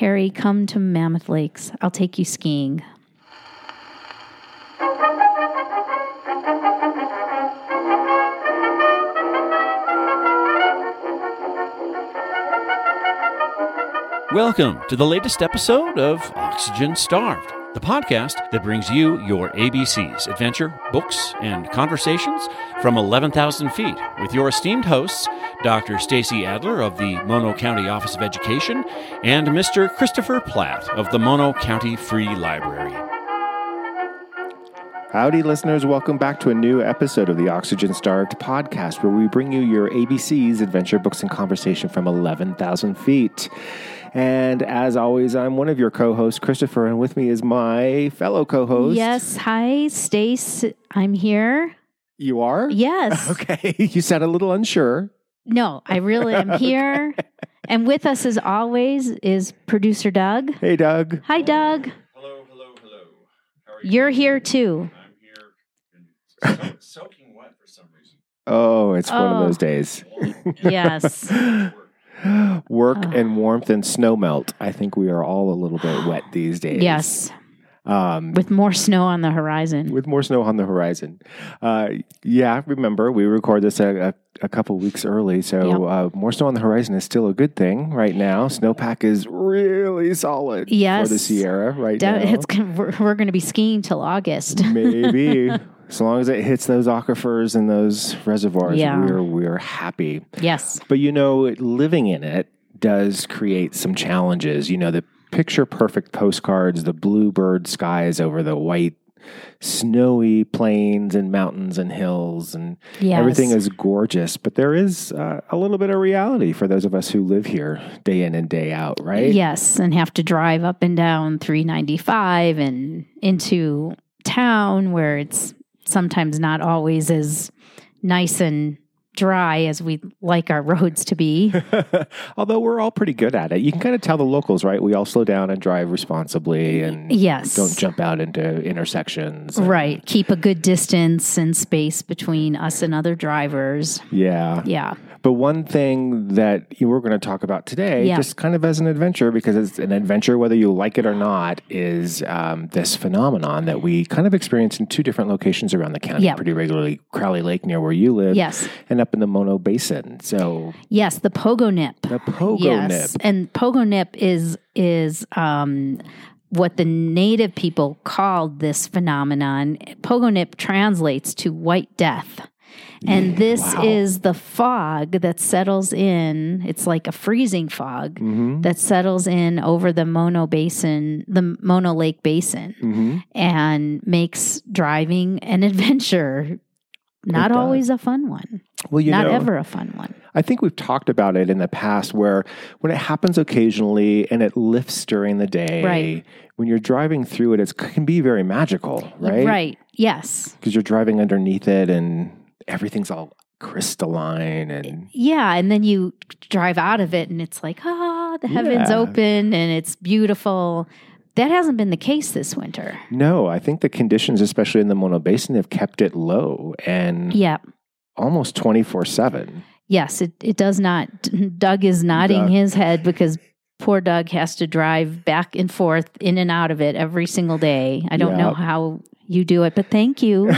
Harry, come to Mammoth Lakes. I'll take you skiing. Welcome to the latest episode of Oxygen Starved, the podcast that brings you your ABCs, adventure, books, and conversations from 11,000 feet with your esteemed hosts, Dr. Stacy Adler of the Mono County Office of Education and Mr. Christopher Platt of the Mono County Free Library. Howdy, listeners. Welcome back to a new episode of the Oxygen Starved podcast, where we bring you your ABCs, adventure, books, and conversation from 11,000 feet. And as always, I'm one of your co-hosts, Christopher, and with me is my fellow co-host. Yes. Hi, Stace. I'm here. You are? Yes. Okay. You sound a little unsure. No, I really am here. Okay. And with us, as always, is producer Doug. Hey, Doug. Hi, Doug. Hello. How are you? You're here, too. I'm here. And soaking wet for some reason. Oh, it's one of those days. Yes. Work and warmth and snow melt. I think we are all a little bit wet these days. Yes. With more snow on the horizon. Yeah, remember, we record this a couple weeks early, so more snow on the horizon is still a good thing right now. Snowpack is really solid for the Sierra right now. We're going to be skiing till August. Maybe. As long as it hits those aquifers and those reservoirs, we're happy. Yes. But, you know, living in it does create some challenges. You know, the picture-perfect postcards, the bluebird skies over the white, snowy plains and mountains and hills, and everything is gorgeous. But there is a little bit of reality for those of us who live here day in and day out, right? Yes, and have to drive up and down 395 and into town where it's sometimes not always as nice and dry as we like our roads to be. Although we're all pretty good at it. You can kind of tell the locals, right? We all slow down and drive responsibly and don't jump out into intersections. Right. Keep a good distance and space between us and other drivers. Yeah. Yeah. But one thing that we're going to talk about today, just kind of as an adventure, because it's an adventure whether you like it or not, is this phenomenon that we kind of experience in two different locations around the county pretty regularly. Crowley Lake near where you live. Yes. And up in the Mono Basin. So yes, the Pogo Nip. The Pogo Nip. And Pogo Nip is what the native people called this phenomenon. Pogo Nip translates to white death. And this is the fog that settles in. It's like a freezing fog that settles in over the Mono Basin, the Mono Lake Basin, and makes driving an adventure. Not always a fun one. Well, not ever a fun one. I think we've talked about it in the past where when it happens occasionally and it lifts during the day, when you're driving through it, it can be very magical, right? Right, yes. Because you're driving underneath it and everything's all crystalline. And then you drive out of it and it's like, the heavens open and it's beautiful. That hasn't been the case this winter. No, I think the conditions, especially in the Mono Basin, have kept it low and almost 24/7. Yes, it does not. Doug is nodding his head because poor Doug has to drive back and forth in and out of it every single day. I don't know how you do it, but thank you.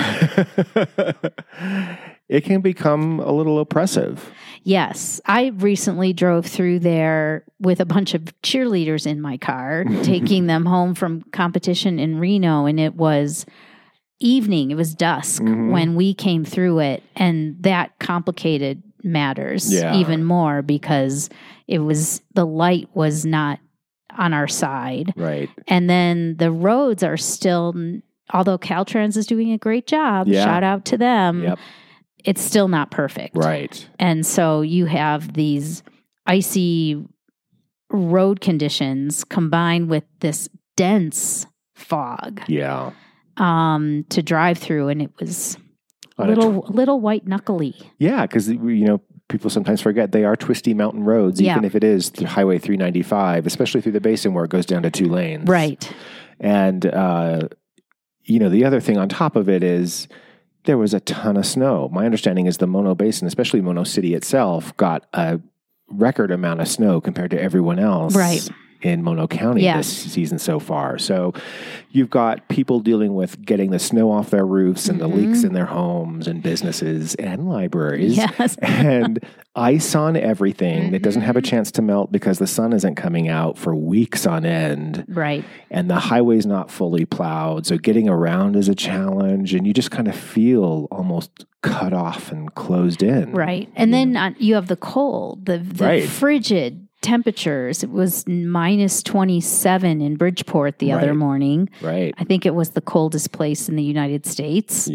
It can become a little oppressive. Yes. I recently drove through there with a bunch of cheerleaders in my car, taking them home from competition in Reno, and it was evening. It was dusk when we came through it, and that complicated matters even more because the light was not on our side. Right. And then the roads are still, although Caltrans is doing a great job, shout out to them. Yep. It's still not perfect. Right. And so you have these icy road conditions combined with this dense fog. Yeah. To drive through, and it was a little white knuckly. Yeah, because people sometimes forget they are twisty mountain roads, even if it is through Highway 395, especially through the basin where it goes down to two lanes. Right. And the other thing on top of it is there was a ton of snow. My understanding is the Mono Basin, especially Mono City itself, got a record amount of snow compared to everyone else. Right. in Mono County this season so far. So you've got people dealing with getting the snow off their roofs and the leaks in their homes and businesses and libraries and ice on everything that doesn't have a chance to melt because the sun isn't coming out for weeks on end. Right. And the highway's not fully plowed. So getting around is a challenge, and you just kind of feel almost cut off and closed in. Right. And then you have the cold, the frigid temperatures. It was minus 27 in Bridgeport the other morning. Right. I think it was the coldest place in the United States,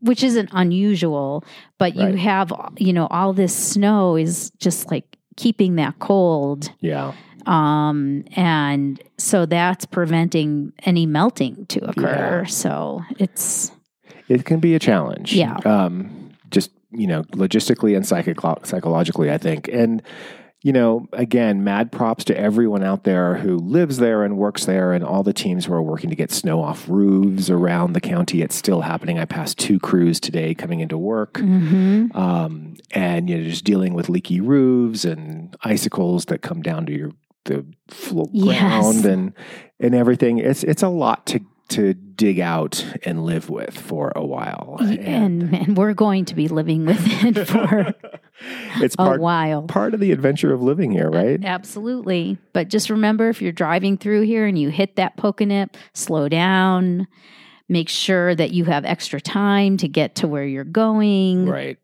which isn't unusual, but you have, you know, all this snow is just like keeping that cold. Yeah. And so that's preventing any melting to occur. Yeah. So it can be a challenge. Yeah. Just, you know, logistically and psychologically, I think. And, you know, again, mad props to everyone out there who lives there and works there and all the teams who are working to get snow off roofs around the county. It's still happening. I passed two crews today coming into work. Mm-hmm. And, you know, just dealing with leaky roofs and icicles that come down to the floor ground and everything. It's a lot to dig out and live with for a while. And we're going to be living with it for a while. Part of the adventure of living here, right? Absolutely. But just remember, if you're driving through here and you hit that Pogo Nip, slow down, make sure that you have extra time to get to where you're going. Right.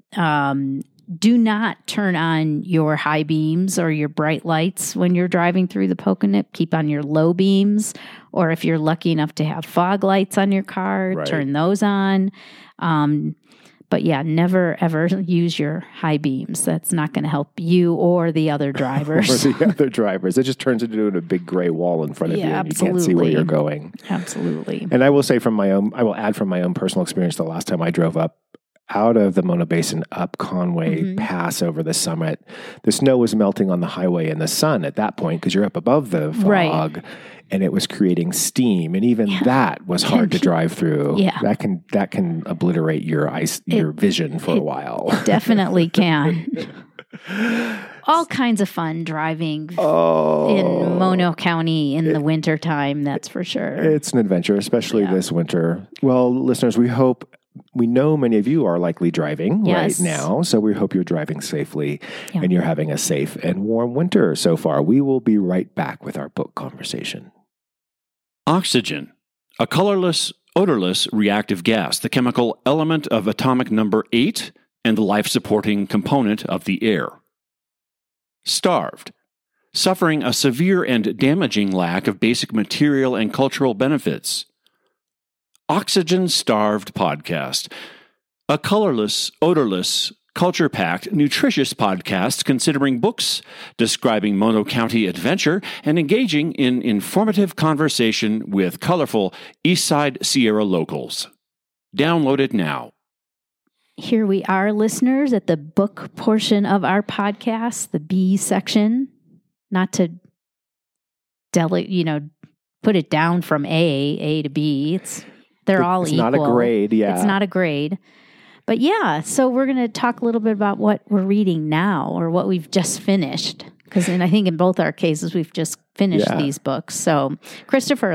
Do not turn on your high beams or your bright lights when you're driving through the Pogo Nip. Keep on your low beams, or if you're lucky enough to have fog lights on your car, turn those on. But yeah, never ever use your high beams. That's not going to help you or the other drivers. It just turns into a big gray wall in front of you, and you can't see where you're going. Absolutely. And I will say I will add from my own personal experience, the last time I drove up out of the Mono Basin up Conway Pass over the summit, the snow was melting on the highway and the sun at that point, because you're up above the fog, and it was creating steam. And even that was hard to drive through. Yeah. That can obliterate your vision for a while. Definitely can. All kinds of fun driving in Mono County in the wintertime, that's for sure. It's an adventure, especially this winter. Well, listeners, we know many of you are likely driving right now, so we hope you're driving safely and you're having a safe and warm winter so far. We will be right back with our book conversation. Oxygen, a colorless, odorless reactive gas, the chemical element of atomic number 8 and the life-supporting component of the air. Starved, suffering a severe and damaging lack of basic material and cultural benefits. Oxygen Starved Podcast, a colorless, odorless, culture-packed, nutritious podcast considering books, describing Mono County adventure, and engaging in informative conversation with colorful Eastside Sierra locals. Download it now. Here we are, listeners, at the book portion of our podcast, the B section. Not to put it down from A to B. They're all equal. It's not a grade, It's not a grade. But yeah, so we're going to talk a little bit about what we're reading now or what we've just finished. Because I think in both our cases, we've just finished these books. So Christopher,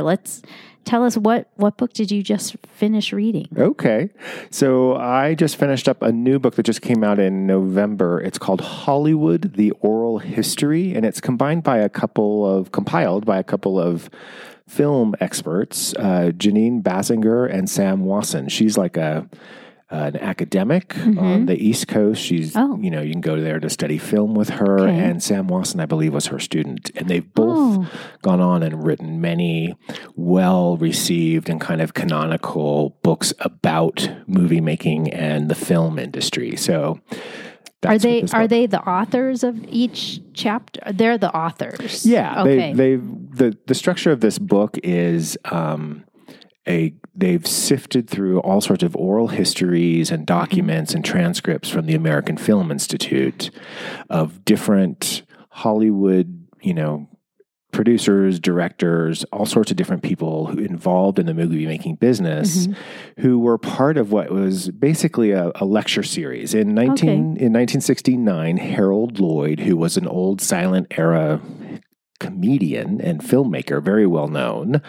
tell us what book did you just finish reading? Okay. So I just finished up a new book that just came out in November. It's called Hollywood, The Oral History, and it's compiled by a couple of film experts, Jeanine Basinger and Sam Wasson. She's like an academic on the East Coast. She's, you can go there to study film with her. Okay. And Sam Wasson, I believe, was her student. And they've both gone on and written many well-received and kind of canonical books about movie making and the film industry. So are they the authors of each chapter? They're the authors. Yeah. Okay. The structure of this book is they've sifted through all sorts of oral histories and documents and transcripts from the American Film Institute of different Hollywood, producers, directors, all sorts of different people who involved in the movie-making business who were part of what was basically a lecture series. In 1969, Harold Lloyd, who was an old silent era comedian and filmmaker, very well known,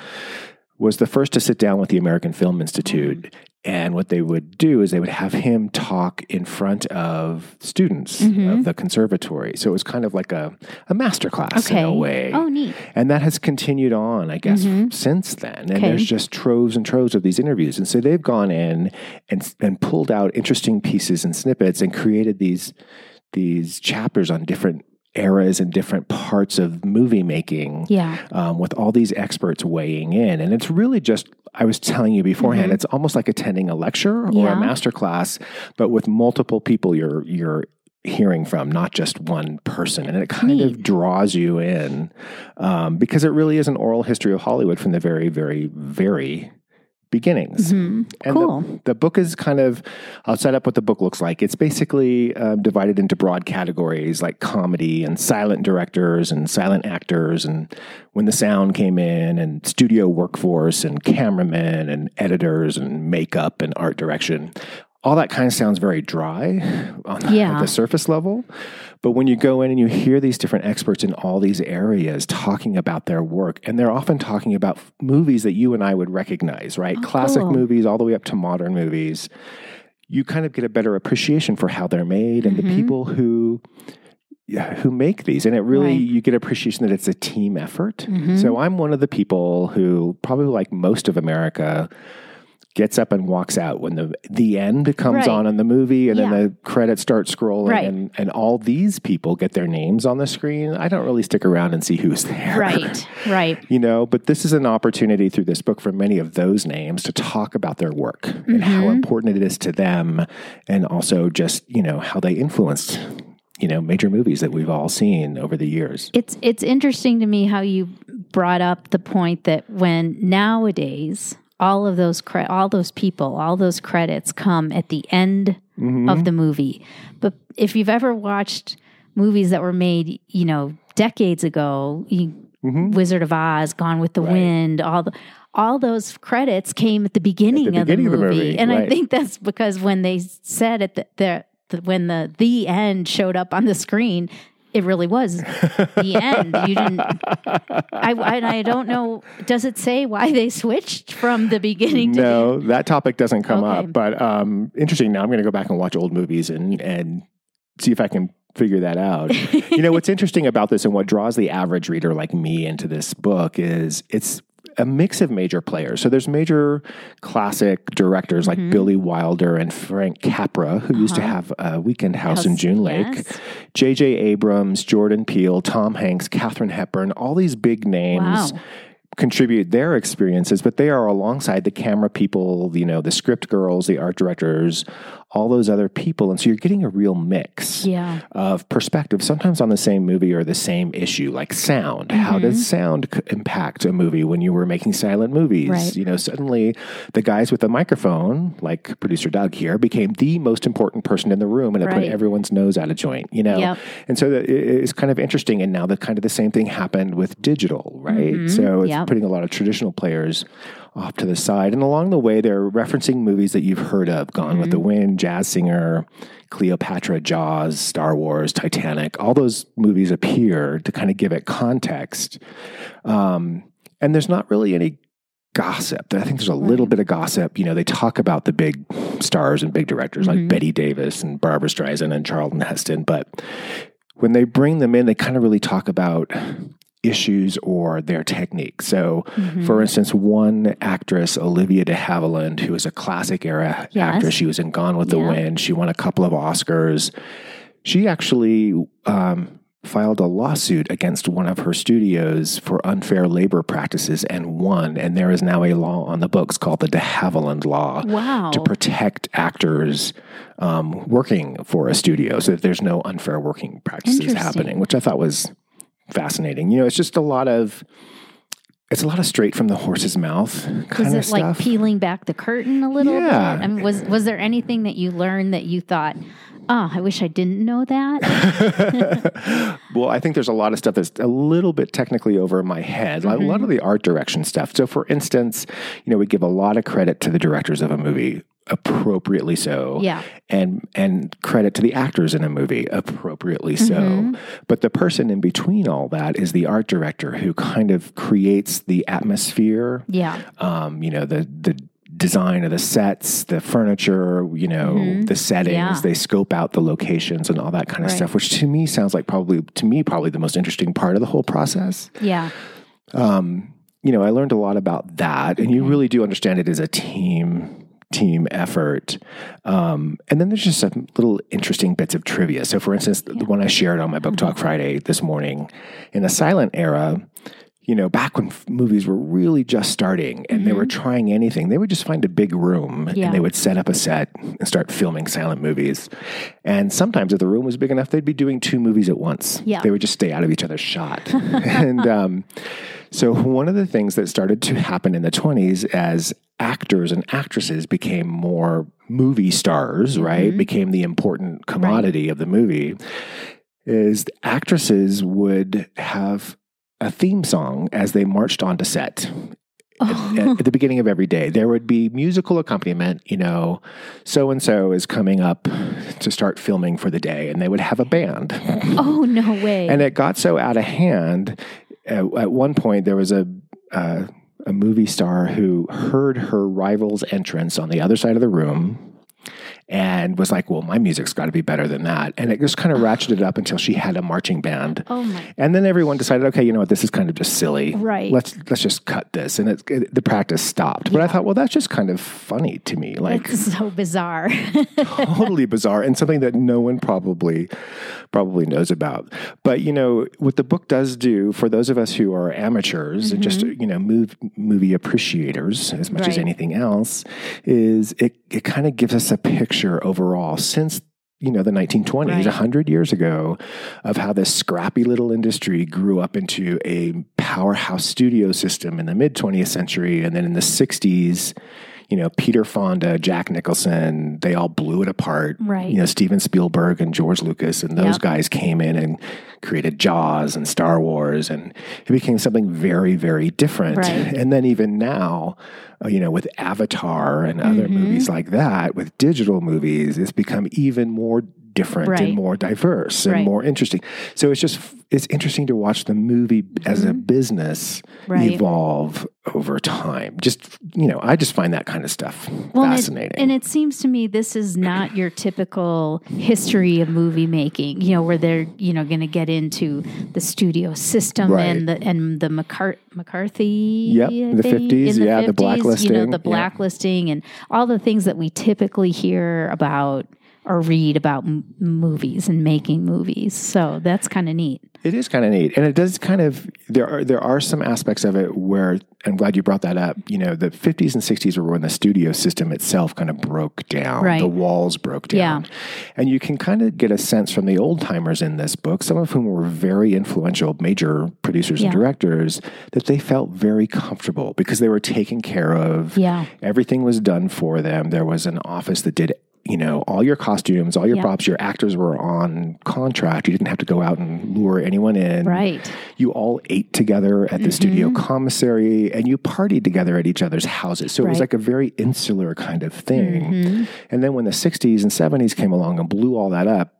was the first to sit down with the American Film Institute. Mm-hmm. And what they would do is they would have him talk in front of students mm-hmm. of the conservatory. So it was kind of like a masterclass in a way. Oh, neat. And that has continued on, I guess, mm-hmm. since then. And there's just troves and troves of these interviews. And so they've gone in and pulled out interesting pieces and snippets and created these chapters on different eras and different parts of movie making with all these experts weighing in. And it's really just, I was telling you beforehand, mm-hmm. it's almost like attending a lecture or a masterclass, but with multiple people you're hearing from, not just one person. And it kind of draws you in because it really is an oral history of Hollywood from the very, very, very beginnings. Mm-hmm. And cool. The book is kind of, I'll set up what the book looks like. It's basically divided into broad categories like comedy and silent directors and silent actors and when the sound came in and studio workforce and cameramen and editors and makeup and art direction. All that kind of sounds very dry on the surface level. But when you go in and you hear these different experts in all these areas talking about their work, and they're often talking about movies that you and I would recognize, right? Oh, classic movies all the way up to modern movies. You kind of get a better appreciation for how they're made and mm-hmm. the people who make these. And it really, you get appreciation that it's a team effort. Mm-hmm. So I'm one of the people who probably like most of America gets up and walks out when the end comes on in the movie and then the credits start scrolling and all these people get their names on the screen. I don't really stick around and see who's there. Right. You know, but this is an opportunity through this book for many of those names to talk about their work mm-hmm. and how important it is to them and also just, you know, how they influenced, you know, major movies that we've all seen over the years. It's interesting to me how you brought up the point that when nowadays all those credits come at the end mm-hmm. of the movie. But if you've ever watched movies that were made, you know, decades ago, mm-hmm. Wizard of Oz, Gone with the Wind, all those credits came at the beginning, of the movie. And I think that's because when they said at the end showed up on the screen, it really was the end. You didn't. I don't know. Does it say why they switched from the beginning to the end? No, that topic doesn't come up. But interesting. Now I'm going to go back and watch old movies and see if I can figure that out. You know, what's interesting about this and what draws the average reader like me into this book is it's a mix of major players. So there's major classic directors like mm-hmm. Billy Wilder and Frank Capra, who used to have a weekend house in June Lake, J.J. Abrams, Jordan Peele, Tom Hanks, Katherine Hepburn, all these big names contribute their experiences, but they are alongside the camera people, you know, the script girls, the art directors, all those other people. And so you're getting a real mix of perspective, sometimes on the same movie or the same issue, like sound. Mm-hmm. How does sound impact a movie when you were making silent movies? Right. You know, suddenly the guys with the microphone, like producer Doug here, became the most important person in the room and it put everyone's nose out of joint, you know? Yep. And so it's kind of interesting. And now the same thing happened with digital, right? Mm-hmm. So it's putting a lot of traditional players off to the side. And along the way, they're referencing movies that you've heard of, Gone with the Wind, Jazz Singer, Cleopatra, Jaws, Star Wars, Titanic. All those movies appear to kind of give it context. And there's not really any gossip. I think there's a little bit of gossip. You know, they talk about the big stars and big directors like Bette Davis and Barbra Streisand and Charlton Heston. But when they bring them in, they kind of really talk about issues or their technique. So, for instance, one actress, Olivia de Havilland, who is a classic era actress, she was in Gone with the Wind. She won a couple of Oscars. She actually filed a lawsuit against one of her studios for unfair labor practices and won. And there is now a law on the books called the de Havilland Law to protect actors working for a studio so that there's no unfair working practices happening, which I thought was fascinating. You know, it's just a lot of straight from the horse's mouth kind of stuff. Was it like peeling back the curtain a little bit? I mean, was there anything that you learned that you thought, oh, I wish I didn't know that? Well, I think there's a lot of stuff that's a little bit technically over my head. Mm-hmm. A lot of the art direction stuff. So for instance, you know, we give a lot of credit to the directors of a movie appropriately so. Yeah. And credit to the actors in a movie, appropriately so. Mm-hmm. But the person in between all that is the art director who kind of creates the atmosphere. Yeah. The design of the sets, the furniture, mm-hmm. the settings, yeah. they scope out the locations and all that kind of right. stuff, which to me sounds like probably the most interesting part of the whole process. Yeah. I learned a lot about that, and you really do understand it as a team effort. And then there's just some little interesting bits of trivia. So for instance, the one I shared on my Book Talk Friday this morning, in the silent era, back when movies were really just starting and mm-hmm. they were trying anything, they would just find a big room and they would set up a set and start filming silent movies. And sometimes if the room was big enough, they'd be doing two movies at once. Yeah. They would just stay out of each other's shot. And so one of the things that started to happen in the 20s as actors and actresses became more movie stars, right, mm-hmm. became the important commodity right. of the movie, is actresses would have a theme song as they marched onto set. Oh. At the beginning of every day, there would be musical accompaniment, so-and-so is coming up to start filming for the day, and they would have a band. Oh, no way. And it got so out of hand. At one point, there was a movie star who heard her rival's entrance on the other side of the room and was like, well, my music's got to be better than that. And it just kind of ratcheted up until she had a marching band. Oh my. And then everyone decided, okay, you know what, this is kind of just silly. Right. Let's just cut this. And the practice stopped. Yeah. But I thought, well, that's just kind of funny to me. Like, that's so bizarre. Totally bizarre, and something that no one probably knows about. But, what the book does do for those of us who are amateurs mm-hmm. and just, movie appreciators as much right. as anything else, is it kind of gives us a picture overall since the 1920s, right. 100 years ago, of how this scrappy little industry grew up into a powerhouse studio system in the mid 20th century, and then in the 60s, Peter Fonda, Jack Nicholson, they all blew it apart. Right. Steven Spielberg and George Lucas and those yep. guys came in and created Jaws and Star Wars, and it became something very, very different. Right. And then even now, with Avatar and other mm-hmm. movies like that, with digital movies, it's become even more different right. and more diverse and right. more interesting. So it's interesting to watch the movie mm-hmm. as a business right. evolve over time. Just, I just find that kind of stuff fascinating. And it seems to me this is not your typical history of movie making, where they're, going to get into the studio system right. and the McCarthy. Yep. In the 50s, the blacklisting. The blacklisting and all the things that we typically hear about or read about movies and making movies. So that's kind of neat. It is kind of neat. And it does kind of, there are some aspects of it where, I'm glad you brought that up, the 50s and 60s were when the studio system itself kind of broke down. Right. The walls broke down. Yeah. And you can kind of get a sense from the old timers in this book, some of whom were very influential major producers yeah. and directors, that they felt very comfortable because they were taken care of. Yeah. Everything was done for them. There was an office that did all your costumes, all your yep. props, your actors were on contract. You didn't have to go out and lure anyone in. Right. You all ate together at the mm-hmm. studio commissary, and you partied together at each other's houses. So right. it was like a very insular kind of thing. Mm-hmm. And then when the 60s and 70s came along and blew all that up,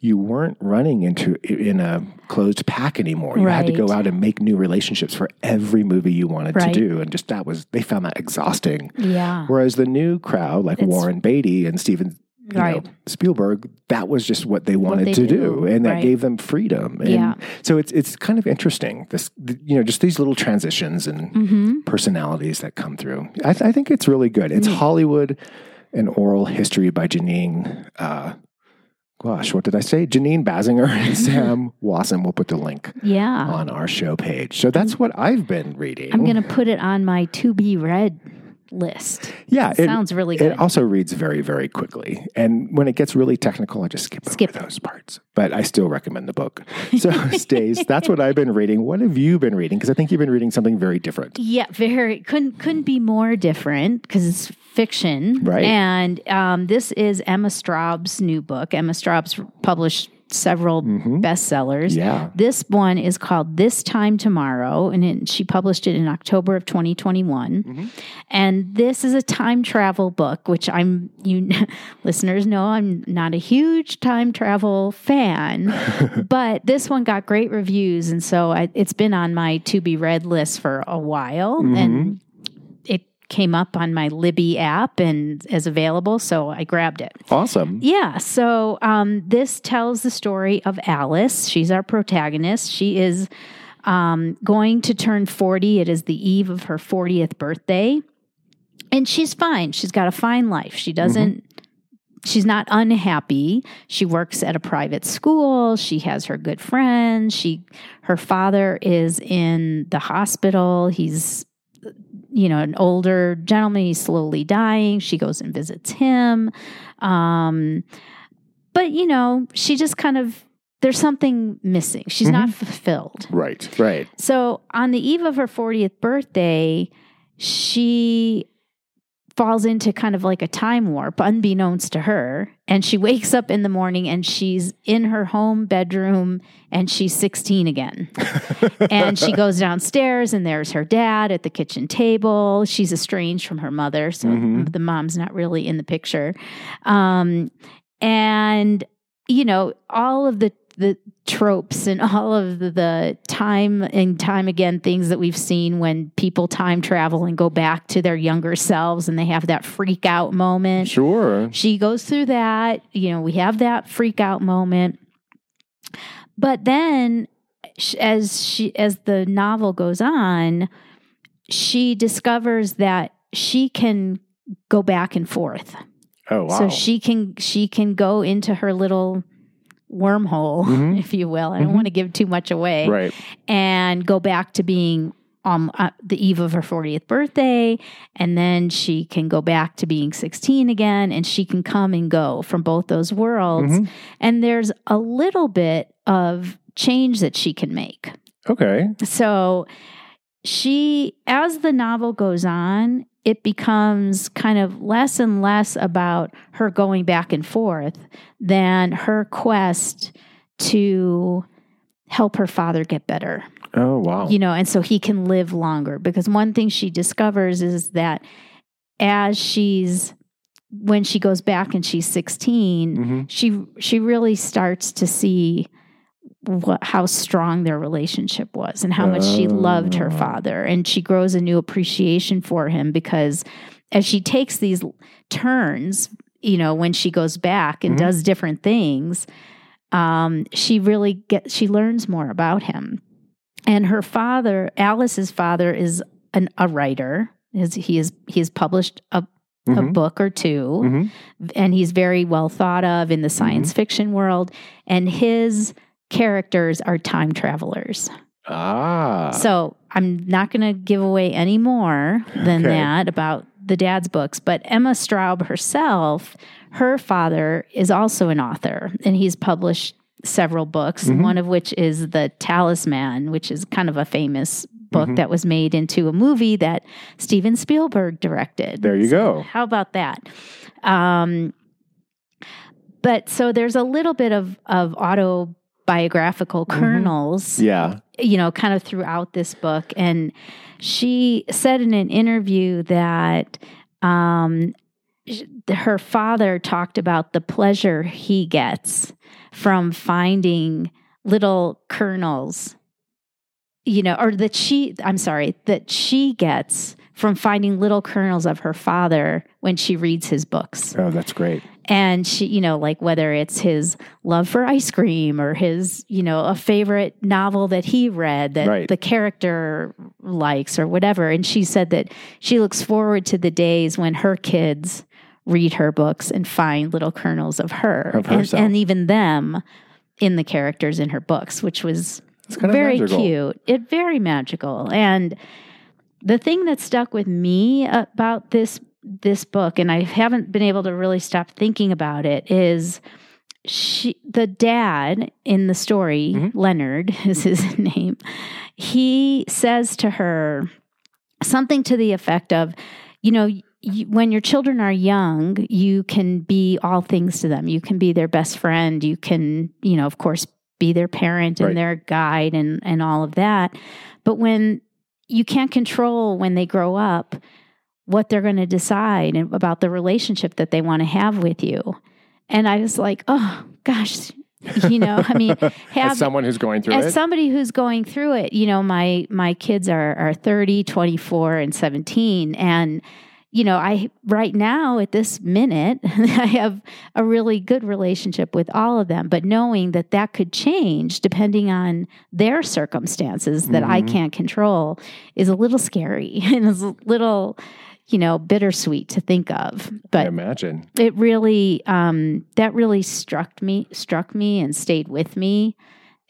you weren't running in a closed pack anymore. You right. had to go out and make new relationships for every movie you wanted right. to do. And just they found that exhausting. Yeah. Whereas the new crowd, like Warren Beatty and Steven right. Spielberg, that was just what they wanted to do. And that right. gave them freedom. And yeah. so it's kind of interesting, this, just these little transitions and mm-hmm. personalities that come through. I think it's really good. It's Hollywood, an Oral History by Jeanine Jeanine Basinger and Sam Wasson. We'll put the link on our show page. So that's what I've been reading. I'm going to put it on my to-be-read list. Yeah. It sounds really good. It also reads very, very quickly. And when it gets really technical, I just skip over those parts. But I still recommend the book. So, Stace, that's what I've been reading. What have you been reading? Because I think you've been reading something very different. Yeah, very. Couldn't be more different because it's fiction. Right. And this is Emma Straub's new book. Emma Straub's published several bestsellers. Yeah. This one is called This Time Tomorrow, and she published it in October of 2021. Mm-hmm. And this is a time travel book, which listeners know I'm not a huge time travel fan, but this one got great reviews. And so it's been on my to-be-read list for a while. Mm-hmm. And came up on my Libby app and is available, so I grabbed it. Awesome. Yeah, so this tells the story of Alice. She's our protagonist. She is going to turn 40. It is the eve of her 40th birthday, and she's fine. She's got a fine life. She doesn't... Mm-hmm. She's not unhappy. She works at a private school. She has her good friends. Her father is in the hospital. He's an older gentleman, he's slowly dying. She goes and visits him. But, she just kind of, there's something missing. She's not fulfilled. Right. So on the eve of her 40th birthday, she falls into kind of like a time warp, unbeknownst to her. And she wakes up in the morning and she's in her home bedroom and she's 16 again. And she goes downstairs and there's her dad at the kitchen table. She's estranged from her mother, so the mom's not really in the picture. And, all of the tropes and all of the time and time again things that we've seen when people time travel and go back to their younger selves and they have that freak out moment. Sure. She goes through that, we have that freak out moment. But then as the novel goes on, she discovers that she can go back and forth. Oh, wow. So she can go into her little wormhole, if you will. I don't want to give too much away. Right. And go back to being on the eve of her 40th birthday. And then she can go back to being 16 again. And she can come and go from both those worlds. Mm-hmm. And there's a little bit of change that she can make. Okay. So as the novel goes on, it becomes kind of less and less about her going back and forth than her quest to help her father get better. Oh, wow. And so he can live longer. Because one thing she discovers is that when she goes back and she's 16, she really starts to see how strong their relationship was and how much she loved her father. And she grows a new appreciation for him because as she takes these turns, when she goes back and does different things, she learns more about him. And her father, Alice's father, is a writer. He has published a book or two, and he's very well thought of in the science fiction world. And his characters are time travelers. So I'm not going to give away any more than that about the dad's books, but Emma Straub herself, her father is also an author, and he's published several books, one of which is The Talisman, which is kind of a famous book that was made into a movie that Steven Spielberg directed. There you go. How about that? But so there's a little bit of autobiographical kernels, kind of throughout this book. And she said in an interview that her father talked about the pleasure he gets from finding little kernels, or that she gets from finding little kernels of her father when she reads his books. Oh, that's great. And she, whether it's his love for ice cream or his, a favorite novel that he read that the character likes or whatever. And she said that she looks forward to the days when her kids read her books and find little kernels of her and even them in the characters in her books, which was very cute. It very magical. And the thing that stuck with me about this book, and I haven't been able to really stop thinking about it, is the dad in the story, Leonard is his name, he says to her something to the effect of, when your children are young, you can be all things to them. You can be their best friend. You can, you know, of course, be their parent and right. their guide and all of that. But when you can't control when they grow up, what they're going to decide about the relationship that they want to have with you. And I was like, oh, gosh, you know, I mean, as someone who's going through it. As somebody who's going through it, you know, my kids are 30, 24, and 17. And, you know, I right now at this minute, I have a really good relationship with all of them, but knowing that that could change depending on their circumstances that I can't control is a little scary and is a little, you know, bittersweet to think of. But I imagine it really, that really struck me and stayed with me.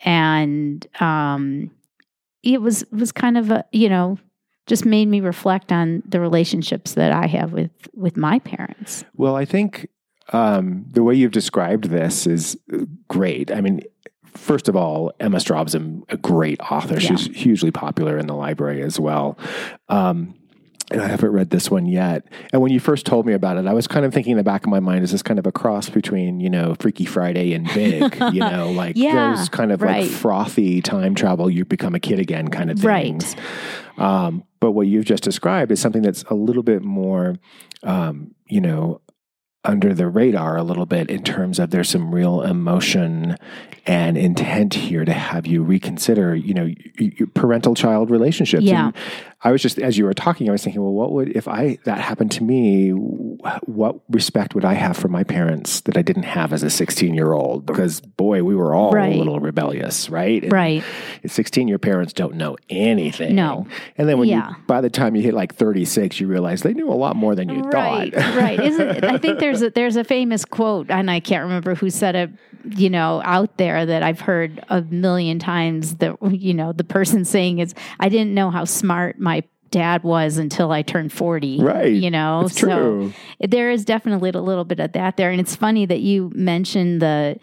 And, it was kind of a, you know, just made me reflect on the relationships that I have with my parents. Well, I think, the way you've described this is great. I mean, first of all, Emma Straub's a great author. Yeah. She's hugely popular in the library as well. And I haven't read this one yet. And when you first told me about it, I was kind of thinking in the back of my mind, is this kind of a cross between, you know, Freaky Friday and Big, you know, like those kind of like frothy time travel, you become a kid again kind of things. Right. But what you've just described is something that's a little bit more, you know, under the radar a little bit in terms of there's some real emotion and intent here to have you reconsider, you know, your parental-child relationships. Yeah. And I was just, as you were talking, I was thinking, well, what would, if that happened to me, what respect would I have for my parents that I didn't have as a 16-year-old? Because boy, we were all a little rebellious, right? And at 16, your parents don't know anything. No. And then when you, by the time you hit like 36, you realize they knew a lot more than you thought. Right. Isn't, I think there's a famous quote, and I can't remember who said it, you know, out there that I've heard a million times that, you know, the person saying is, I didn't know how smart my dad was until I turned 40. Right. You know, it's true. So there is definitely a little bit of that there. And it's funny that you mentioned the,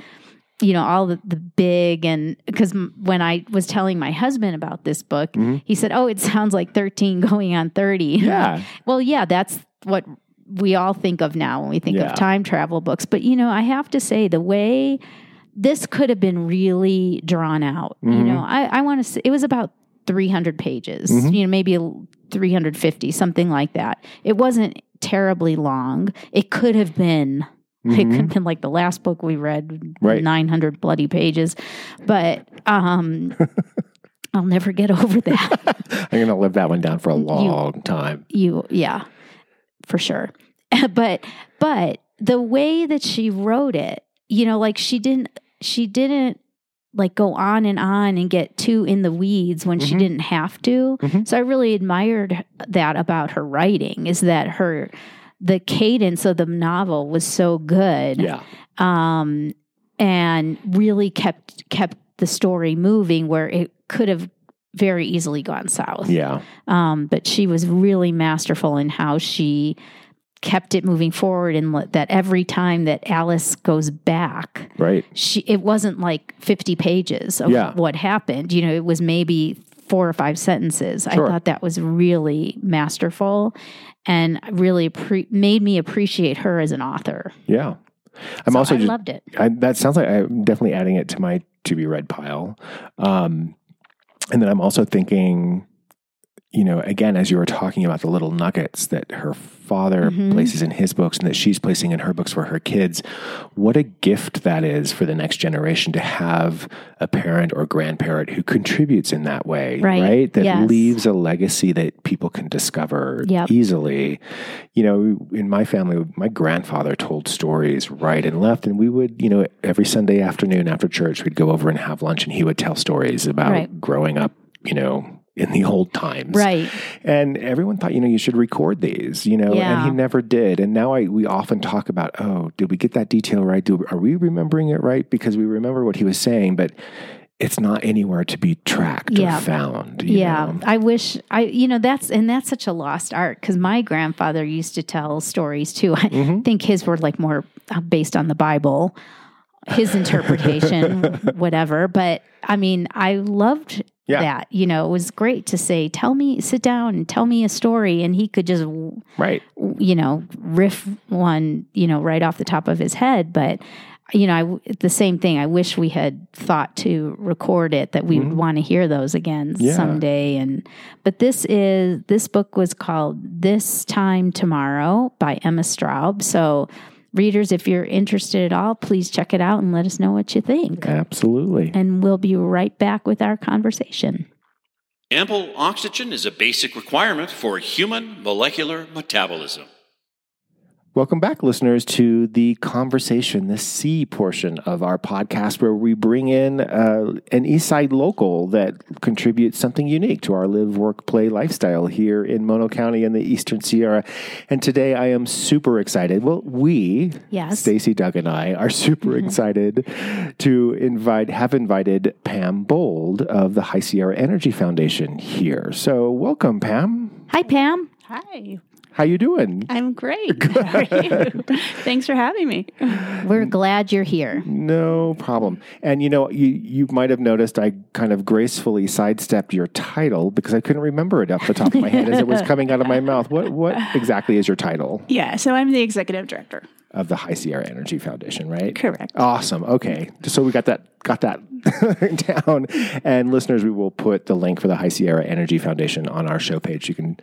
you know, all the big, and because when I was telling my husband about this book, he said, oh, it sounds like 13 going on 30. Yeah. Well, yeah, that's what we all think of now when we think of time travel books. But, you know, I have to say the way this could have been really drawn out, you know, I want to say it was about 300 pages, you know, maybe 350, something like that. It wasn't terribly long. It could have been, like the last book we read, 900 bloody pages, but, I'll never get over that. I'm going to live that one down for a long time. For sure. But the way that she wrote it, you know, like she didn't like go on and get too in the weeds when she didn't have to. So I really admired that about her writing, is that the cadence of the novel was so good. Yeah. And really kept the story moving where it could have very easily gone south. Yeah. But she was really masterful in how she kept it moving forward, and that every time that Alice goes back, it wasn't like 50 pages of what happened. You know, it was maybe 4 or 5 sentences. Sure. I thought that was really masterful and really made me appreciate her as an author. Yeah. I loved it. That sounds like I'm definitely adding it to my to-be-read pile. And then I'm also thinking, you know, again, as you were talking about the little nuggets that her father places in his books and that she's placing in her books for her kids, what a gift that is for the next generation to have a parent or grandparent who contributes in that way, right? That leaves a legacy that people can discover easily. You know, in my family, my grandfather told stories right and left, and we would, you know, every Sunday afternoon after church, we'd go over and have lunch, and he would tell stories about growing up, you know, in the old times. Right. And everyone thought, you know, you should record these, you know, and he never did. And now we often talk about, oh, did we get that detail right? Are we remembering it right? Because we remember what he was saying, but it's not anywhere to be tracked or found. You know? I wish that's such a lost art, because my grandfather used to tell stories too. I think his were like more based on the Bible, his interpretation, whatever. But I mean, I loved that, you know, it was great to say, tell me, sit down and tell me a story. And he could just, you know, riff one, you know, right off the top of his head. But, you know, the same thing, I wish we had thought to record it, that we would want to hear those again someday. And, but this book was called This Time Tomorrow by Emma Straub. So readers, if you're interested at all, please check it out and let us know what you think. Absolutely. And we'll be right back with our conversation. Ample oxygen is a basic requirement for human molecular metabolism. Welcome back, listeners, to the conversation, the C portion of our podcast, where we bring in an Eastside local that contributes something unique to our live, work, play lifestyle here in Mono County in the Eastern Sierra. And today I am super excited. Well, we, Stacy, Doug, and I are super excited to have invited Pam Bold of the High Sierra Energy Foundation here. So welcome, Pam. Hi, Pam. Hi. How you doing? I'm great. How are you? Thanks for having me. We're glad you're here. No problem. And, you know, you might have noticed I kind of gracefully sidestepped your title because I couldn't remember it off the top of my head as it was coming out of my mouth. What exactly is your title? Yeah, so I'm the executive director of the High Sierra Energy Foundation, right? Correct. Awesome. Okay. So we got that down. And listeners, we will put the link for the High Sierra Energy Foundation on our show page. You can,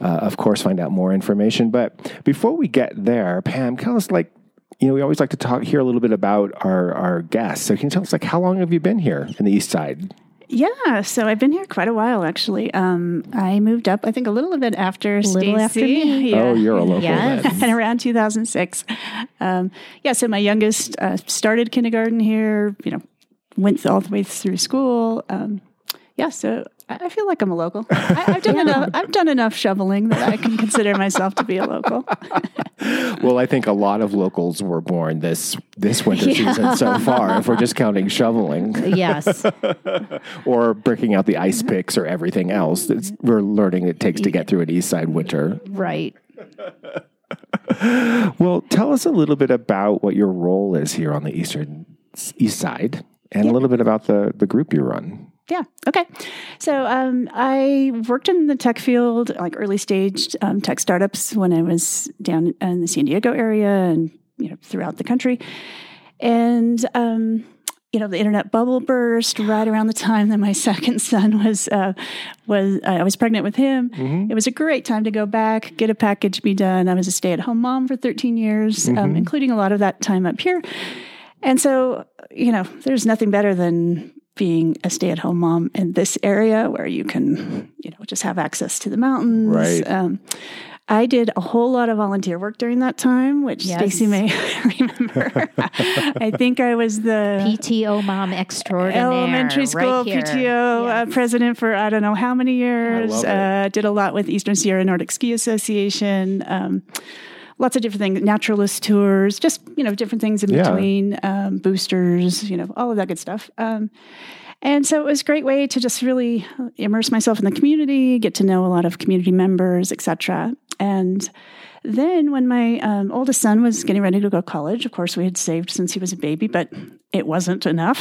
of course, find out more information. But before we get there, Pam, tell us, like, you know, we always like to hear a little bit about our guests. So can you tell us, like, how long have you been here in the East Side? Yeah, so I've been here quite a while, actually. I moved up, I think, a little bit after Stacy. Yeah. Oh, you're a local. Yes. And around 2006. So my youngest started kindergarten here, you know, went all the way through school. So I feel like I'm a local. I've done enough shoveling that I can consider myself to be a local. Well, I think a lot of locals were born this winter season so far, if we're just counting shoveling. Yes. Or breaking out the ice picks or everything else that we're learning it takes to get through an East Side winter. Right. Well, tell us a little bit about what your role is here on the East Side and a little bit about the group you run. Yeah. Okay. So I worked in the tech field, like early stage tech startups, when I was down in the San Diego area and, you know, throughout the country. And, you know, the internet bubble burst right around the time that my second son I was pregnant with him. Mm-hmm. It was a great time to go back, get a package, be done. I was a stay-at-home mom for 13 years, including a lot of that time up here. And so, you know, there's nothing better than being a stay-at-home mom in this area where you can, you know, just have access to the mountains. Right. I did a whole lot of volunteer work during that time, which Stacy may remember. I think I was the PTO mom extraordinaire, elementary school PTO president for I don't know how many years. Did a lot with Eastern Sierra Nordic Ski Association. Lots of different things, naturalist tours, just, you know, different things in between, boosters, you know, all of that good stuff. And so it was a great way to just really immerse myself in the community, get to know a lot of community members, et cetera. And then when my oldest son was getting ready to go to college, of course, we had saved since he was a baby, but it wasn't enough.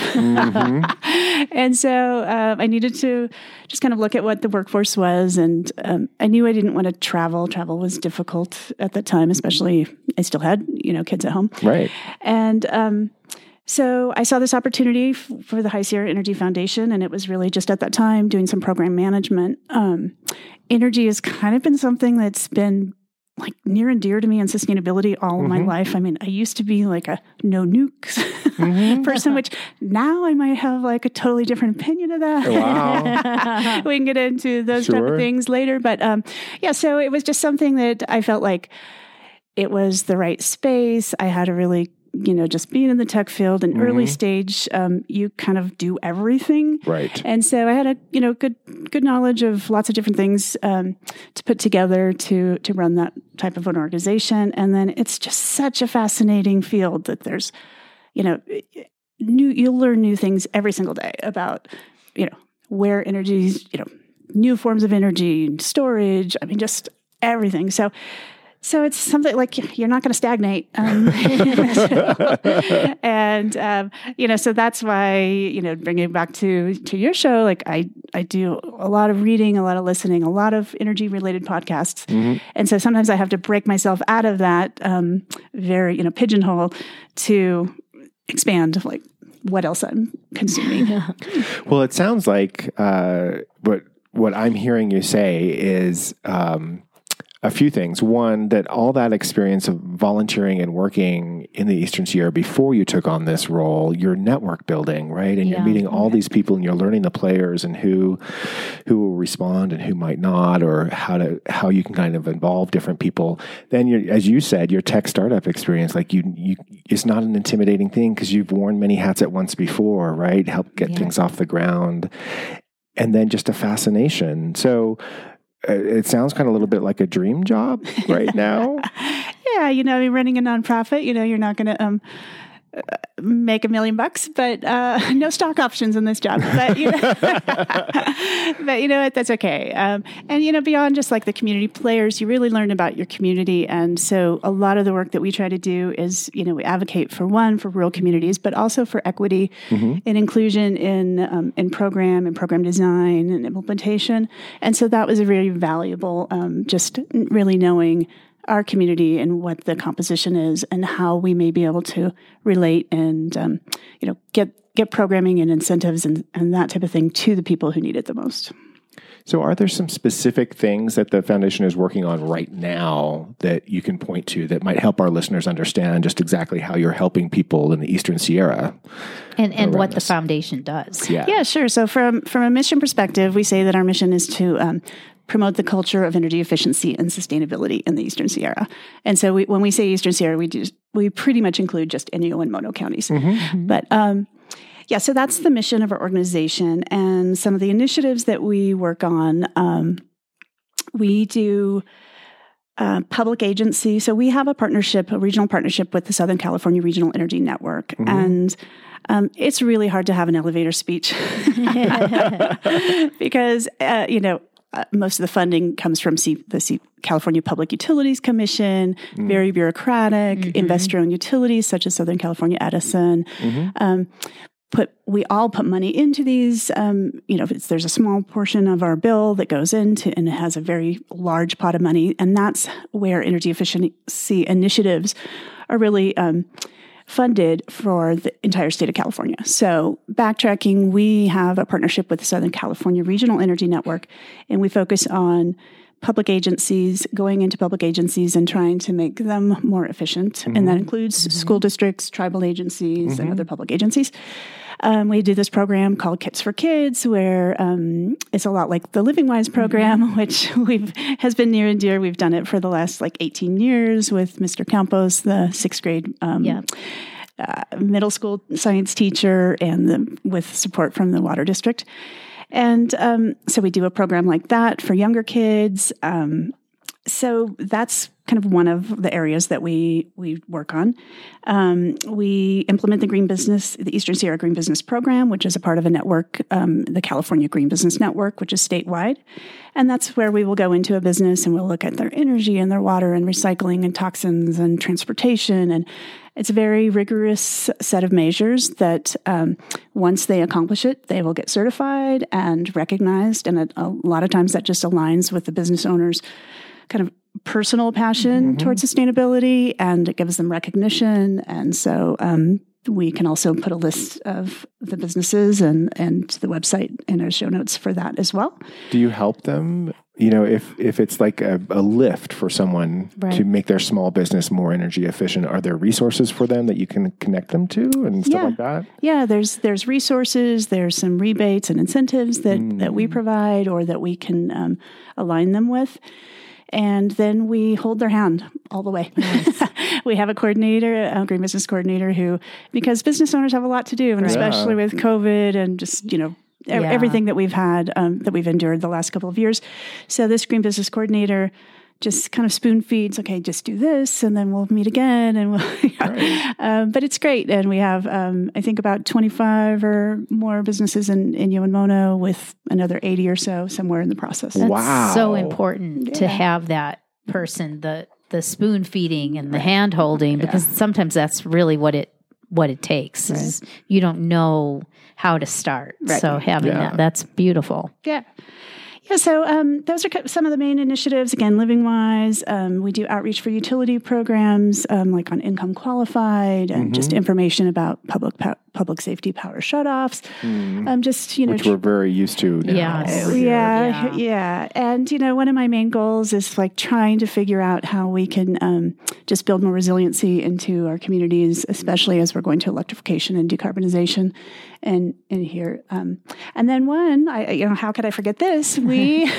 And so I needed to just kind of look at what the workforce was. And I knew I didn't want to travel. Travel was difficult at that time, especially I still had, you know, kids at home. Right. And so I saw this opportunity for the High Sierra Energy Foundation, and it was really just at that time doing some program management. Energy has kind of been something that's been like near and dear to me, and sustainability all of my life. I mean, I used to be like a no nukes person, which now I might have like a totally different opinion of that. Wow. We can get into those type of things later. But so it was just something that I felt like it was the right space. I had a really, you know, just being in the tech field and early stage, you kind of do everything. Right. And so I had a, you know, good knowledge of lots of different things to put together to run that type of an organization. And then it's just such a fascinating field that there's, you know, you'll learn new things every single day about, you know, where energies, you know, new forms of energy, storage, I mean, just everything. So So it's something like you're not going to stagnate. So that's why, bringing it back to your show, like I do a lot of reading, a lot of listening, a lot of energy related podcasts. Mm-hmm. And so sometimes I have to break myself out of that very, pigeonhole to expand like what else I'm consuming. Yeah. Well, it sounds like what I'm hearing you say is a few things. One, that all that experience of volunteering and working in the Eastern Sierra before you took on this role, you're network building, right? And you're meeting all these people and you're learning the players and who will respond and who might not, or how you can kind of involve different people. Then as you said, your tech startup experience, like you it's not an intimidating thing because you've worn many hats at once before, right? Help get things off the ground. And then just a fascination. So it sounds kind of a little bit like a dream job right now. Yeah, running a nonprofit, you're not going to make $1 million bucks, but no stock options in this job. But but that's okay. And beyond just like the community players, you really learn about your community. And so a lot of the work that we try to do is, we advocate for rural communities, but also for equity and inclusion in program and program design and implementation. And so that was a really valuable, just really knowing our community and what the composition is and how we may be able to relate and, get programming and incentives and that type of thing to the people who need it the most. So are there some specific things that the foundation is working on right now that you can point to that might help our listeners understand just exactly how you're helping people in the Eastern Sierra? And what the foundation does. Yeah, sure. So from a mission perspective, we say that our mission is to promote the culture of energy efficiency and sustainability in the Eastern Sierra. And so when we say Eastern Sierra, we pretty much include just Inyo and Mono counties. Mm-hmm. But so that's the mission of our organization. And some of the initiatives that we work on, we do public agency. So we have a regional partnership with the Southern California Regional Energy Network. Mm-hmm. And it's really hard to have an elevator speech because, most of the funding comes from the California Public Utilities Commission, very bureaucratic, investor-owned utilities such as Southern California Edison. Mm-hmm. We all put money into these. There's a small portion of our bill that goes into, and it has a very large pot of money, and that's where energy efficiency initiatives are really funded for the entire state of California. So backtracking, we have a partnership with the Southern California Regional Energy Network, and we focus on public agencies, going into public agencies and trying to make them more efficient. Mm-hmm. And that includes school districts, tribal agencies, and other public agencies. We do this program called Kits for Kids, where it's a lot like the Living Wise program, which has been near and dear. We've done it for the last 18 years with Mr. Campos, the sixth grade middle school science teacher, and with support from the Water District. And so we do a program like that for younger kids. So that's kind of one of the areas that we work on. We implement the Eastern Sierra Green Business Program, which is a part of a network, the California Green Business Network, which is statewide. And that's where we will go into a business and we'll look at their energy and their water and recycling and toxins and transportation. And it's a very rigorous set of measures that once they accomplish it, they will get certified and recognized. And a lot of times that just aligns with the business owner's kind of personal passion towards sustainability, and it gives them recognition. And so we can also put a list of the businesses and the website in our show notes for that as well. Do you help them? If it's like a lift for someone to make their small business more energy efficient, are there resources for them that you can connect them to and stuff like that? Yeah, there's resources, there's some rebates and incentives that we provide or that we can align them with. And then we hold their hand all the way. Nice. We have a coordinator, a green business coordinator who, because business owners have a lot to do, and especially with COVID and just, everything that we've had, that we've endured the last couple of years. So this green business coordinator just kind of spoon feeds, okay, just do this, and then we'll meet again. And but it's great. And we have, I think, about 25 or more businesses in Inyo and Mono, with another 80 or so somewhere in the process. That's so important to have that person, the the spoon feeding and the hand holding, because sometimes that's really what it takes. Is you don't know how to start. So having that's beautiful. Yeah. Yeah, so those are some of the main initiatives. Again, Living Wise, we do outreach for utility programs, like on income qualified and just information about public safety power shutoffs. Just which we're very used to now. Yeah. And one of my main goals is like trying to figure out how we can just build more resiliency into our communities, especially as we're going to electrification and decarbonization. And in here, and then one, how could I forget this? We,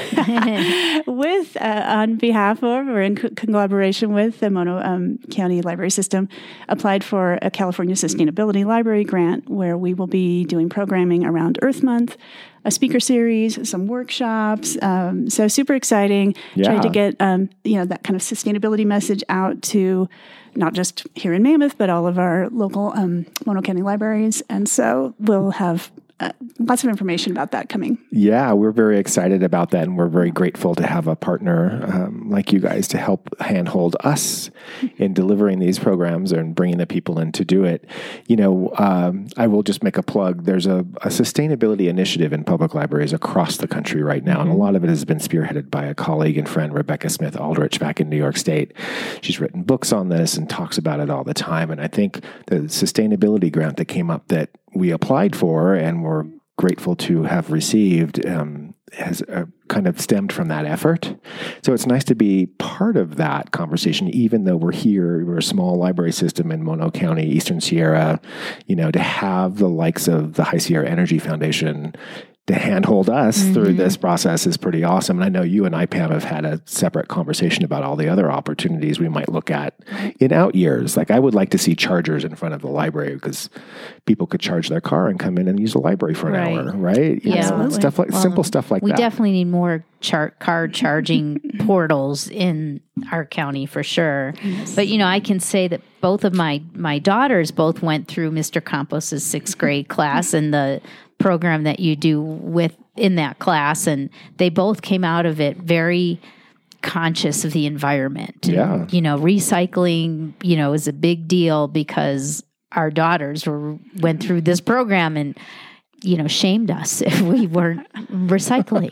with on behalf of or in collaboration with the Mono County Library System, applied for a California Sustainability Library grant, where we will be doing programming around Earth Month, a speaker series, some workshops. So super exciting. Yeah. Trying to get that kind of sustainability message out to not just here in Mammoth, but all of our local Mono County libraries. And so we'll have lots of information about that coming. Yeah, we're very excited about that, and we're very grateful to have a partner like you guys to help handhold us in delivering these programs and bringing the people in to do it. I will just make a plug. There's a sustainability initiative in public libraries across the country right now, and a lot of it has been spearheaded by a colleague and friend, Rebecca Smith Aldrich, back in New York State. She's written books on this and talks about it all the time, and I think the sustainability grant that came up that we applied for and were grateful to have received has kind of stemmed from that effort. So it's nice to be part of that conversation, even though we're here, we're a small library system in Mono County, Eastern Sierra, to have the likes of the High Sierra Energy Foundation to handhold us through this process is pretty awesome. And I know you and I, Pam, have had a separate conversation about all the other opportunities we might look at in out years. Like I would like to see chargers in front of the library, because people could charge their car and come in and use the library for an hour, right? Stuff like simple stuff like that. We definitely need more car charging portals in our county for sure. Yes. But, I can say that both of my daughters both went through Mr. Campos's sixth grade class and the program that you do with in that class, and they both came out of it very conscious of the environment. Yeah. Recycling, is a big deal, because our daughters went through this program and shamed us if we weren't recycling.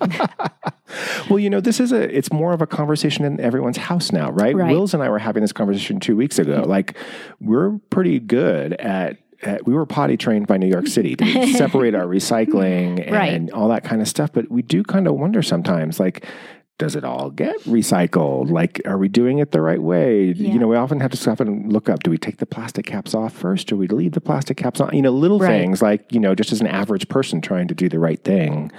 Well, this is it's more of a conversation in everyone's house now, right? Wills and I were having this conversation 2 weeks ago. Like, we're pretty good at we were potty trained by New York City to separate our recycling and all that kind of stuff. But we do kind of wonder sometimes, like, does it all get recycled? Like, are we doing it the right way? Yeah. We often have to stop and look up, do we take the plastic caps off first? Do we leave the plastic caps on? Little things like, just as an average person trying to do the right thing.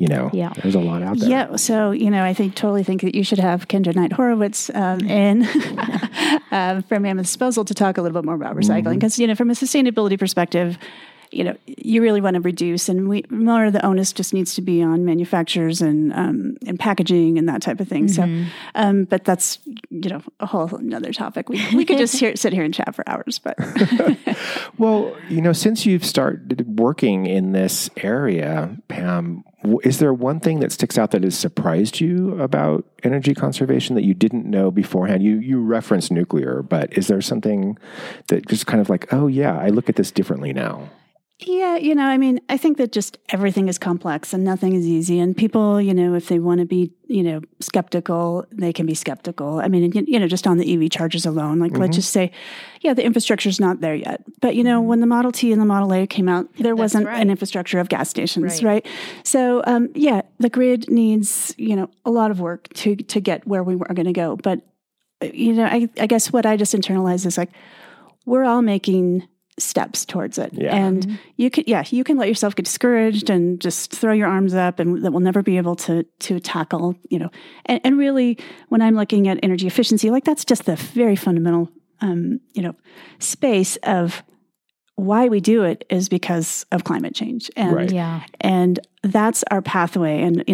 There's a lot out there. Yeah, so, I totally think that you should have Kendra Knight Horowitz in from Mammoth Disposal to talk a little bit more about recycling. Because, from a sustainability perspective, you really want to reduce, and more of the onus just needs to be on manufacturers and packaging and that type of thing. So, but that's a whole another topic. We could just sit here and chat for hours. But well, since you've started working in this area, Pam, is there one thing that sticks out that has surprised you about energy conservation that you didn't know beforehand? You referenced nuclear, but is there something that just kind of like, oh yeah, I look at this differently now? Yeah, I think that just everything is complex and nothing is easy. And people, if they want to be, skeptical, they can be skeptical. I mean, just on the EV chargers alone, like let's just say, the infrastructure is not there yet. But, when the Model T and the Model A came out, there wasn't an infrastructure of gas stations, right? So, the grid needs, a lot of work to get where we are going to go. But, I guess what I just internalized is like, we're all making steps towards it. Yeah. And you can let yourself get discouraged and just throw your arms up, and that we'll never be able to tackle, and really when I'm looking at energy efficiency, like that's just the very fundamental, space of why we do it is because of climate change. And, and that's our pathway. And,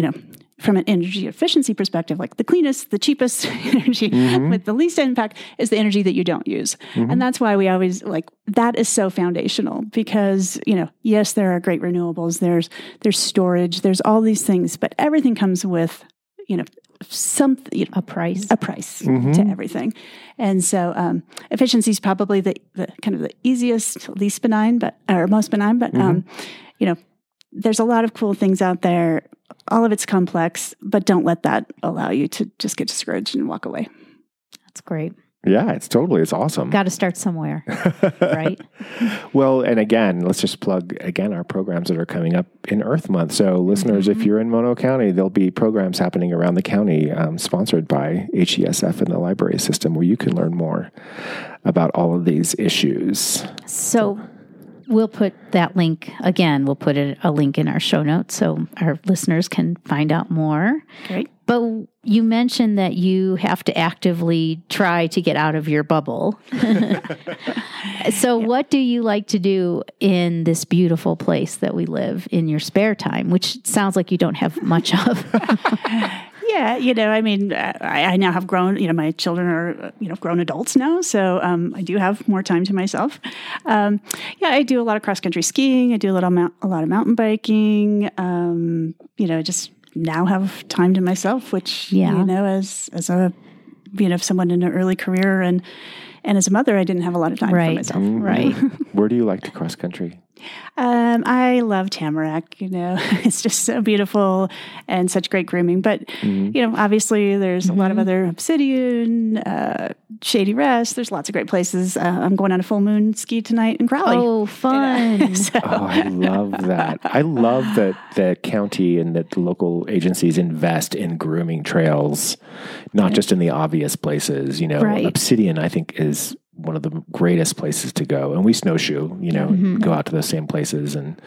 from an energy efficiency perspective, like the cleanest, the cheapest energy with the least impact is the energy that you don't use. And that's why we always that is so foundational, because, yes, there are great renewables, there's storage, there's all these things, but everything comes with, something, you know, a price mm-hmm. to everything. And so efficiency is probably the kind of the easiest, least benign, or most benign. But you know, there's a lot of cool things out there. All of it's complex, but don't let that allow you to just get discouraged and walk away. That's great. Yeah, it's awesome. Got to start somewhere, right? Well, and again, let's just plug again our programs that are coming up in Earth Month. So listeners, if you're in Mono County, there'll be programs happening around the county sponsored by HESF and the library system where you can learn more about all of these issues. So we'll put that link again. We'll put a link in our show notes so our listeners can find out more. Great. But you mentioned that you have to actively try to get out of your bubble. So what do you like to do in this beautiful place that we live in your spare time, which sounds like you don't have much of? Yeah, you know, I mean, I now have grown, you know, my children are, you know, grown adults now, so I do have more time to myself. Yeah, I do a lot of cross-country skiing. I do a lot of mountain biking, you know, just now have time to myself, which, you know, as a, you know, someone in an early career and as a mother, I didn't have a lot of time for myself. Mm-hmm. Right. Where do you like to cross-country? I love Tamarack, you know, it's just so beautiful and such great grooming, but you know, obviously there's a lot of other Obsidian, Shady Rest. There's lots of great places. I'm going on a full moon ski tonight in Crowley. Oh, fun. You know? Oh, I love that. I love that the county and that the local agencies invest in grooming trails, not just in the obvious places, you know. Right. Obsidian, I think, is one of the greatest places to go, and we snowshoe, you know, go out to those same places, and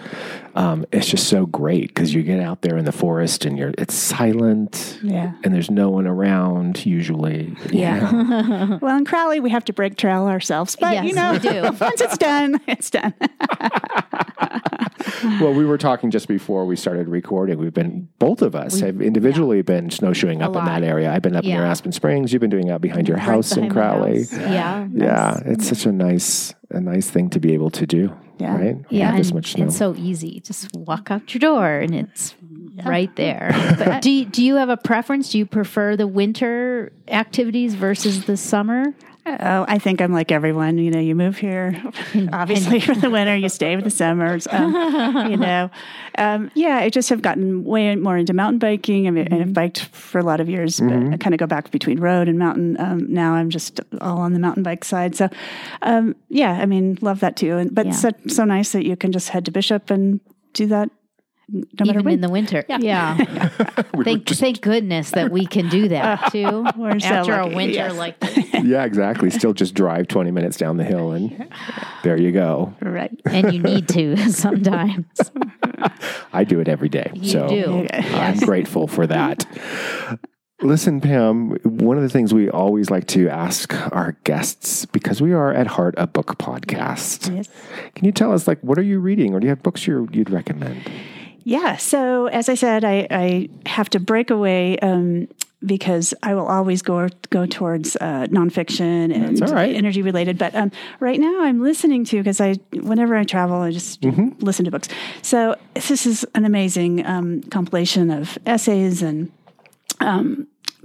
it's just so great because you get out there in the forest and it's silent, and there's no one around usually. Yeah. Well, in Crowley, we have to break trail ourselves, but yes, you know, we do. Once it's done, it's done. Well, we were talking just before we started recording. Both of us have individually been snowshoeing up in that area. I've been up near Aspen Springs. You've been doing out behind your house in Crowley. Yeah. Yeah. It's such a nice thing to be able to do. Yeah. Right? Yeah. This much snow. It's so easy. Just walk out your door and it's right there. But do you have a preference? Do you prefer the winter activities versus the summer? Oh, I think I'm like everyone. You know, you move here, obviously, for the winter. You stay for the summers. You know, I just have gotten way more into mountain biking. I mean, I've biked for a lot of years, but I kind of go back between road and mountain. Now I'm just all on the mountain bike side. So, I mean, love that too. And it's so nice that you can just head to Bishop and do that. Even in the winter. Yeah. Thank goodness that we can do that too. We're so after lucky. A winter like this. Yeah, exactly. Still just drive 20 minutes down the hill and there you go. Right. And you need to sometimes. I do it every day. You do. I'm grateful for that. Listen, Pam, one of the things we always like to ask our guests, because we are at heart a book podcast. Yes. Can you tell us, like, what are you reading, or do you have books you'd recommend? Yeah. So as I said, I have to break away because I will always go towards nonfiction and energy related. But right now I'm listening to, because whenever I travel, I just listen to books. So this is an amazing compilation of essays and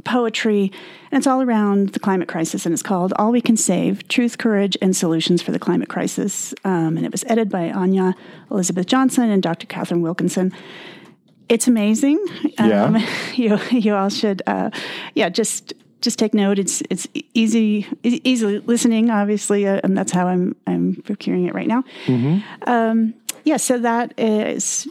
poetry, and it's all around the climate crisis, and it's called All We Can Save: Truth, Courage, and Solutions for the Climate Crisis, and it was edited by Anya Elizabeth Johnson and Dr. Catherine Wilkinson. It's amazing. You all should just take note. It's easy listening, obviously, and that's how I'm procuring it right now. So that is,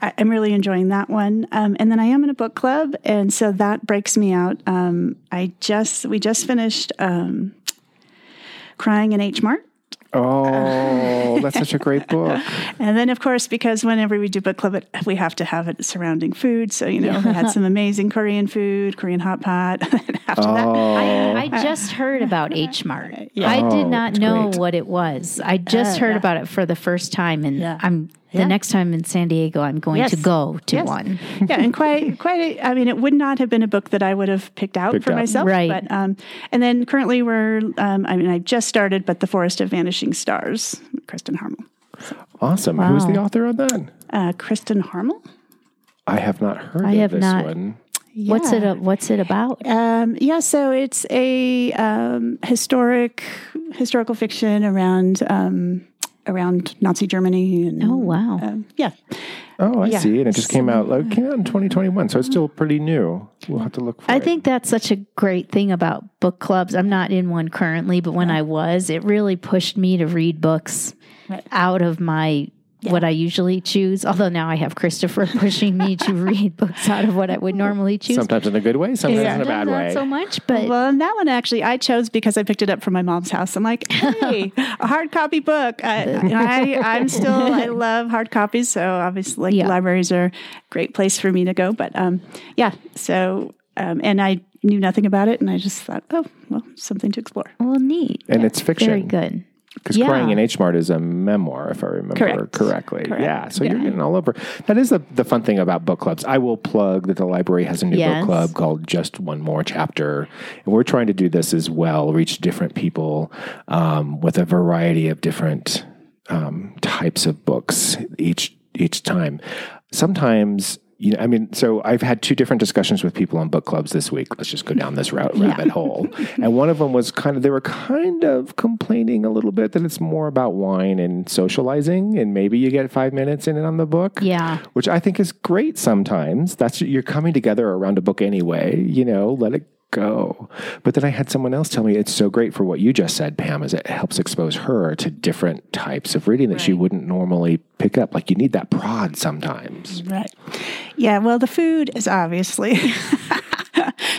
I'm really enjoying that one. And then I am in a book club, and so that breaks me out. We just finished Crying in H Mart. Oh, that's such a great book. And then, of course, because whenever we do book club, we have to have it surrounding food. So, you know, we had some amazing Korean food, Korean hot pot. After that, I just heard about H Mart. Yeah. I did not know what it was. I just heard about it for the first time, and the next time in San Diego, I'm going to go to one. Yeah, and I mean, it would not have been a book that I would have picked out for myself. Right. But, and then currently we're, I just started, but The Forest of Vanishing Stars, Kristen Harmel. So. Awesome. Wow. Who's the author of that? Kristen Harmel. I have not heard of this one. Yeah. What's it about? So it's a historical fiction around Nazi Germany. And, oh, wow. Oh, I see. And it just came out in 2021, so it's still pretty new. We'll have to look for it. I think that's such a great thing about book clubs. I'm not in one currently, but when I was, it really pushed me to read books out of my... what I usually choose, although now I have Christopher pushing me to read books out of what I would normally choose. Sometimes in a good way, sometimes in a bad way. Not so much, but... Well, and that one actually I chose because I picked it up from my mom's house. I'm like, hey, a hard copy book. I love hard copies, so obviously libraries are a great place for me to go. But and I knew nothing about it, and I just thought, something to explore. Well, neat. And it's fiction. Very good. Because Crying in H Mart is a memoir, if I remember correctly. Correct. Yeah, so you're getting all over. That is the fun thing about book clubs. I will plug that the library has a new book club called Just One More Chapter. And we're trying to do this as well, reach different people with a variety of different types of books each time. Sometimes... so I've had two different discussions with people on book clubs this week. Let's just go down this rabbit hole. And one of them was they were complaining a little bit that it's more about wine and socializing, and maybe you get 5 minutes in and on the book. Yeah. Which I think is great sometimes. You're coming together around a book anyway, let it go. But then I had someone else tell me it's so great for what you just said, Pam, is it helps expose her to different types of reading that she wouldn't normally pick up. Like you need that prod sometimes. Right. Yeah. Well, the food is obviously...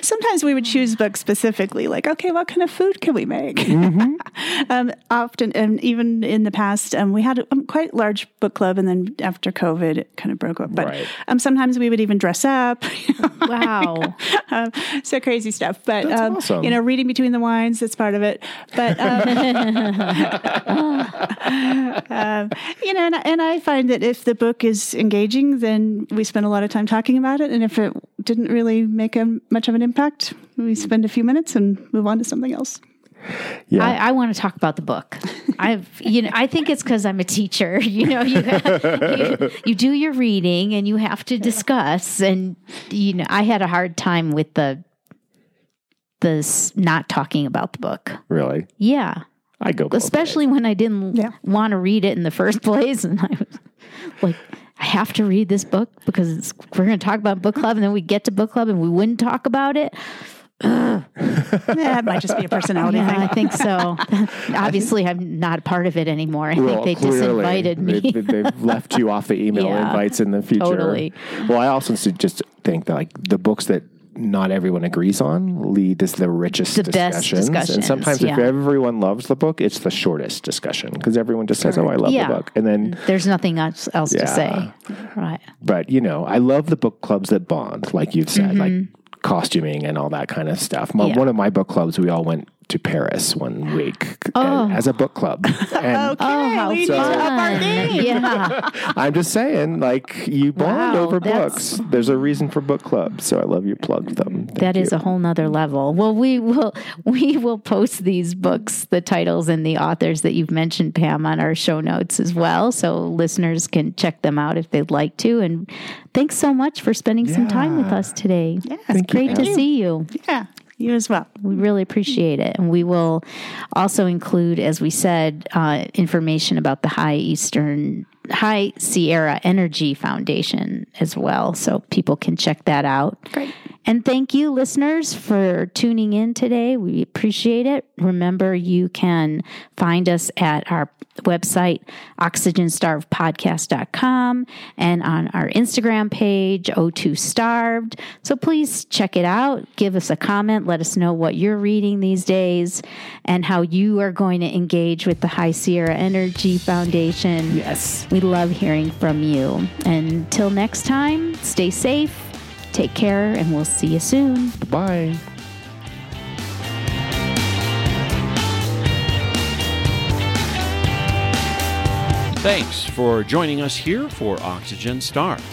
Sometimes we would choose books specifically, like, okay, what kind of food can we make? Mm-hmm. Often, and even in the past, we had a quite large book club, and then after COVID, it kind of broke up. But sometimes we would even dress up. Wow. So crazy stuff. But, that's awesome. Reading between the wines, that's part of it. But, and I find that if the book is engaging, then we spend a lot of time talking about it. And if it didn't really make much of an impact, we spend a few minutes and move on to something else. Yeah. I want to talk about the book. I think it's because I'm a teacher. You do your reading and you have to discuss. And I had a hard time with the not talking about the book. Really? Yeah. I go, especially when I didn't want to read it in the first place, and I was like, I have to read this book because we're going to talk about book club, and then we get to book club and we wouldn't talk about it. That might just be a personality thing. I think so. Obviously, I'm not a part of it anymore. I think they disinvited me. They've left you off the email invites in the future. Totally. Well, I also just think that the books that not everyone agrees on lead to the richest discussions. And sometimes if everyone loves the book, it's the shortest discussion because everyone just says, oh, I love the book. And then there's nothing else to say. Right. But, I love the book clubs that bond, like you've said, like costuming and all that kind of stuff. One of my book clubs, we all went to Paris one week as a book club. And how we need to up our game. Yeah. I'm just saying, you bond over books. There's a reason for book clubs, so I love you plugged them. That is a whole nother level. Well, we will post these books, the titles and the authors that you've mentioned, Pam, on our show notes as well, so listeners can check them out if they'd like to. And thanks so much for spending some time with us today. Yeah, it's great to see you. Yeah. You as well. We really appreciate it. And we will also include, as we said, information about the High Sierra Energy Foundation as well, so people can check that out. Great. And thank you, listeners, for tuning in today. We appreciate it. Remember, you can find us at our website, oxygenstarvedpodcast.com, and on our Instagram page, O2Starved. So please check it out. Give us a comment. Let us know what you're reading these days and how you are going to engage with the High Sierra Energy Foundation. Yes. We love hearing from you. And till next time, stay safe, take care, and we'll see you soon. Bye. Thanks for joining us here for Oxygen Starved.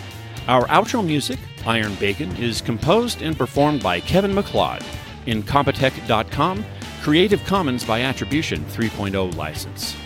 Our outro music, Iron Bacon, is composed and performed by Kevin MacLeod in Compotech.com, Creative Commons by Attribution 3.0 license.